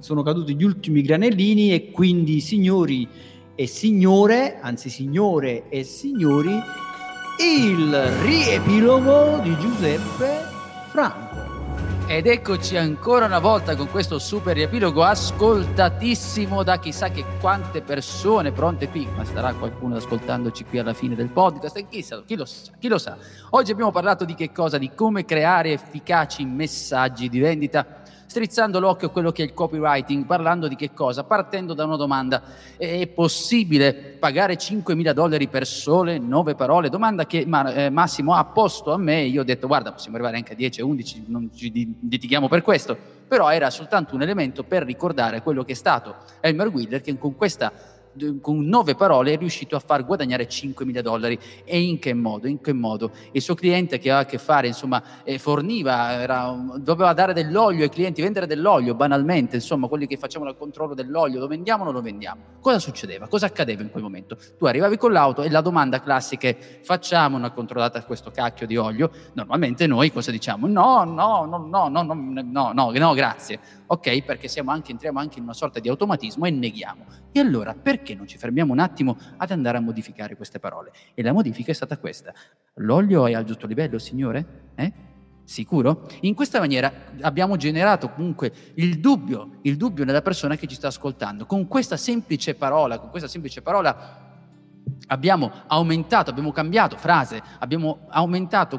sono caduti gli ultimi granellini e quindi signore e signori, il riepilogo di Giuseppe Franco. Ed eccoci ancora una volta con questo super riepilogo ascoltatissimo da chissà che quante persone pronte qui, ma starà qualcuno ascoltandoci qui alla fine del podcast, e chi lo sa. Oggi abbiamo parlato di che cosa? Di come creare efficaci messaggi di vendita, strizzando l'occhio a quello che è il copywriting, parlando di che cosa? Partendo da una domanda: è possibile pagare $5.000 per sole 9 parole? Domanda che Massimo ha posto a me, io ho detto guarda, possiamo arrivare anche a 10, 11, non ci litighiamo per questo, però era soltanto un elemento per ricordare quello che è stato Elmer Wheeler, che con 9 parole è riuscito a far guadagnare $5.000. E in che modo? Il suo cliente che aveva a che fare, insomma, doveva dare dell'olio ai clienti, vendere dell'olio banalmente, insomma, quelli che facevano il controllo dell'olio, lo vendiamo o non lo vendiamo? Cosa succedeva? Cosa accadeva in quel momento? Tu arrivavi con l'auto e la domanda classica è: facciamo una controllata a questo cacchio di olio? Normalmente noi cosa diciamo? No, grazie. Ok, perché entriamo anche in una sorta di automatismo e neghiamo. E allora perché non ci fermiamo un attimo ad andare a modificare queste parole? E la modifica è stata questa: l'olio è al giusto livello, signore? Sicuro? In questa maniera abbiamo generato comunque il dubbio nella persona che ci sta ascoltando. Con questa semplice parola abbiamo cambiato frase,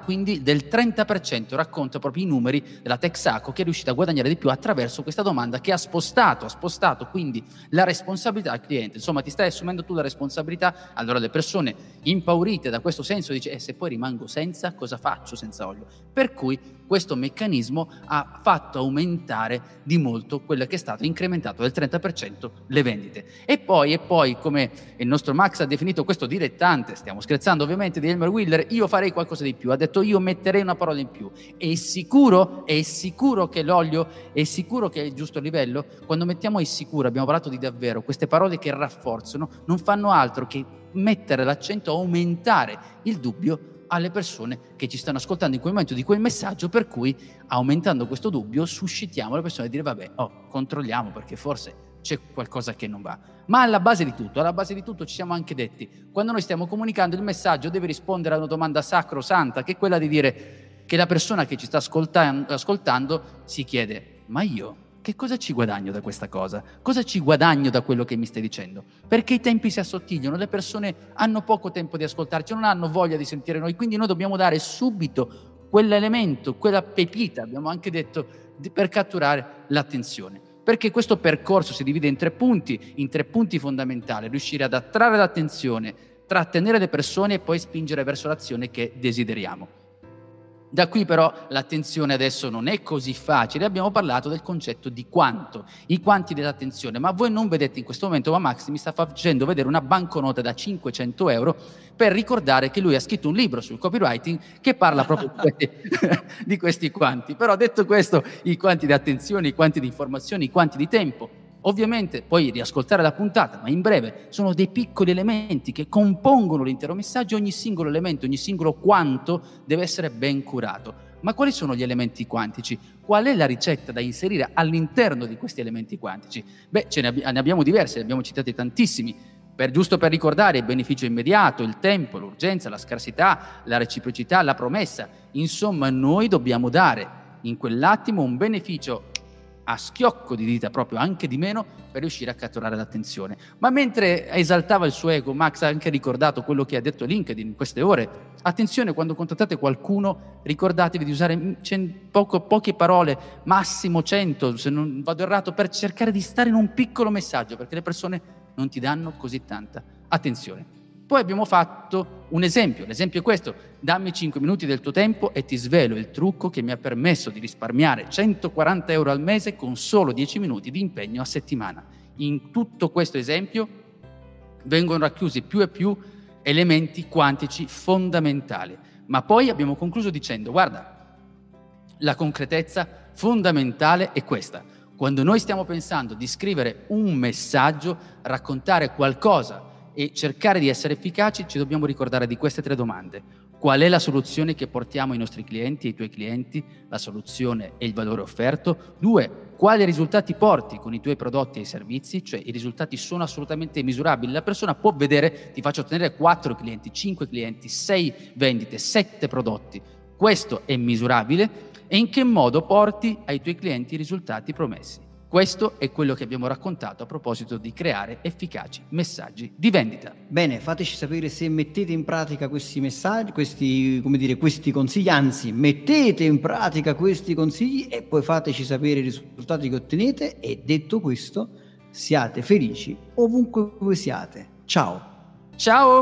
quindi del 30%, racconta proprio i numeri della Texaco, che è riuscita a guadagnare di più attraverso questa domanda che ha spostato quindi la responsabilità al cliente. Insomma, ti stai assumendo tu la responsabilità. Allora le persone, impaurite da questo senso, dice se poi rimango senza, cosa faccio senza olio? Per cui questo meccanismo ha fatto aumentare di molto quello che è stato incrementato del 30% le vendite. E poi, come il nostro Max ha definito seguito questo dilettante, stiamo scherzando ovviamente, di Elmer Wheeler, io farei qualcosa di più, ha detto io metterei una parola in più. È sicuro che l'olio, è sicuro che è il giusto livello? Quando mettiamo è sicuro, abbiamo parlato di davvero, queste parole che rafforzano non fanno altro che mettere l'accento, aumentare il dubbio alle persone che ci stanno ascoltando in quel momento di quel messaggio, per cui aumentando questo dubbio suscitiamo le persone a dire vabbè, controlliamo perché forse c'è qualcosa che non va. Ma alla base di tutto ci siamo anche detti, quando noi stiamo comunicando il messaggio deve rispondere a una domanda sacrosanta, che è quella di dire che la persona che ci sta ascoltando si chiede ma io che cosa ci guadagno da questa cosa? Cosa ci guadagno da quello che mi stai dicendo? Perché i tempi si assottigliano, le persone hanno poco tempo di ascoltarci, non hanno voglia di sentire noi, quindi noi dobbiamo dare subito quell'elemento, quella pepita, abbiamo anche detto, per catturare l'attenzione. Perché questo percorso si divide in tre punti fondamentali: riuscire ad attrarre l'attenzione, trattenere le persone e poi spingere verso l'azione che desideriamo. Da qui però l'attenzione adesso non è così facile, abbiamo parlato del concetto di quanto, i quanti dell'attenzione, ma voi non vedete in questo momento, ma Max mi sta facendo vedere una banconota da 500 euro per ricordare che lui ha scritto un libro sul copywriting che parla proprio di questi quanti. Però detto questo, i quanti di attenzione, i quanti di informazioni, i quanti di tempo, ovviamente puoi riascoltare la puntata, ma in breve sono dei piccoli elementi che compongono l'intero messaggio, ogni singolo elemento, ogni singolo quanto deve essere ben curato. Ma quali sono gli elementi quantici? Qual è la ricetta da inserire all'interno di questi elementi quantici? Beh, ne abbiamo diversi, ne abbiamo citati tantissimi, giusto per ricordare il beneficio immediato, il tempo, l'urgenza, la scarsità, la reciprocità, la promessa. Insomma, noi dobbiamo dare in quell'attimo un beneficio a schiocco di dita, proprio anche di meno, per riuscire a catturare l'attenzione. Ma mentre esaltava il suo ego, Max ha anche ricordato quello che ha detto LinkedIn in queste ore. Attenzione, quando contattate qualcuno, ricordatevi di usare poche parole, massimo 100, se non vado errato, per cercare di stare in un piccolo messaggio, perché le persone non ti danno così tanta attenzione. Poi abbiamo fatto un esempio, l'esempio è questo: dammi 5 minuti del tuo tempo e ti svelo il trucco che mi ha permesso di risparmiare 140 euro al mese con solo 10 minuti di impegno a settimana. In tutto questo esempio vengono racchiusi più e più elementi quantici fondamentali, ma poi abbiamo concluso dicendo guarda, la concretezza fondamentale è questa: quando noi stiamo pensando di scrivere un messaggio, raccontare qualcosa e cercare di essere efficaci, ci dobbiamo ricordare di queste tre domande. Qual è la soluzione che portiamo ai nostri clienti, ai tuoi clienti? La soluzione e il valore offerto. 2. Quali risultati porti con i tuoi prodotti e i servizi? Cioè, i risultati sono assolutamente misurabili. La persona può vedere, ti faccio ottenere 4 clienti, 5 clienti, 6 vendite, 7 prodotti. Questo è misurabile. E in che modo porti ai tuoi clienti i risultati promessi? Questo è quello che abbiamo raccontato a proposito di creare efficaci messaggi di vendita. Bene, fateci sapere se mettete in pratica questi messaggi, questi consigli, anzi mettete in pratica questi consigli e poi fateci sapere i risultati che ottenete, e detto questo siate felici ovunque voi siate. Ciao! Ciao!